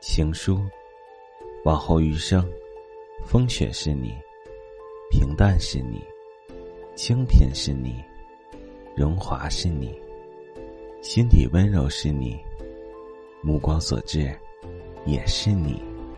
情书，往后余生，风雪是你，平淡是你，清贫是你，荣华是你，心底温柔是你，目光所至也是你。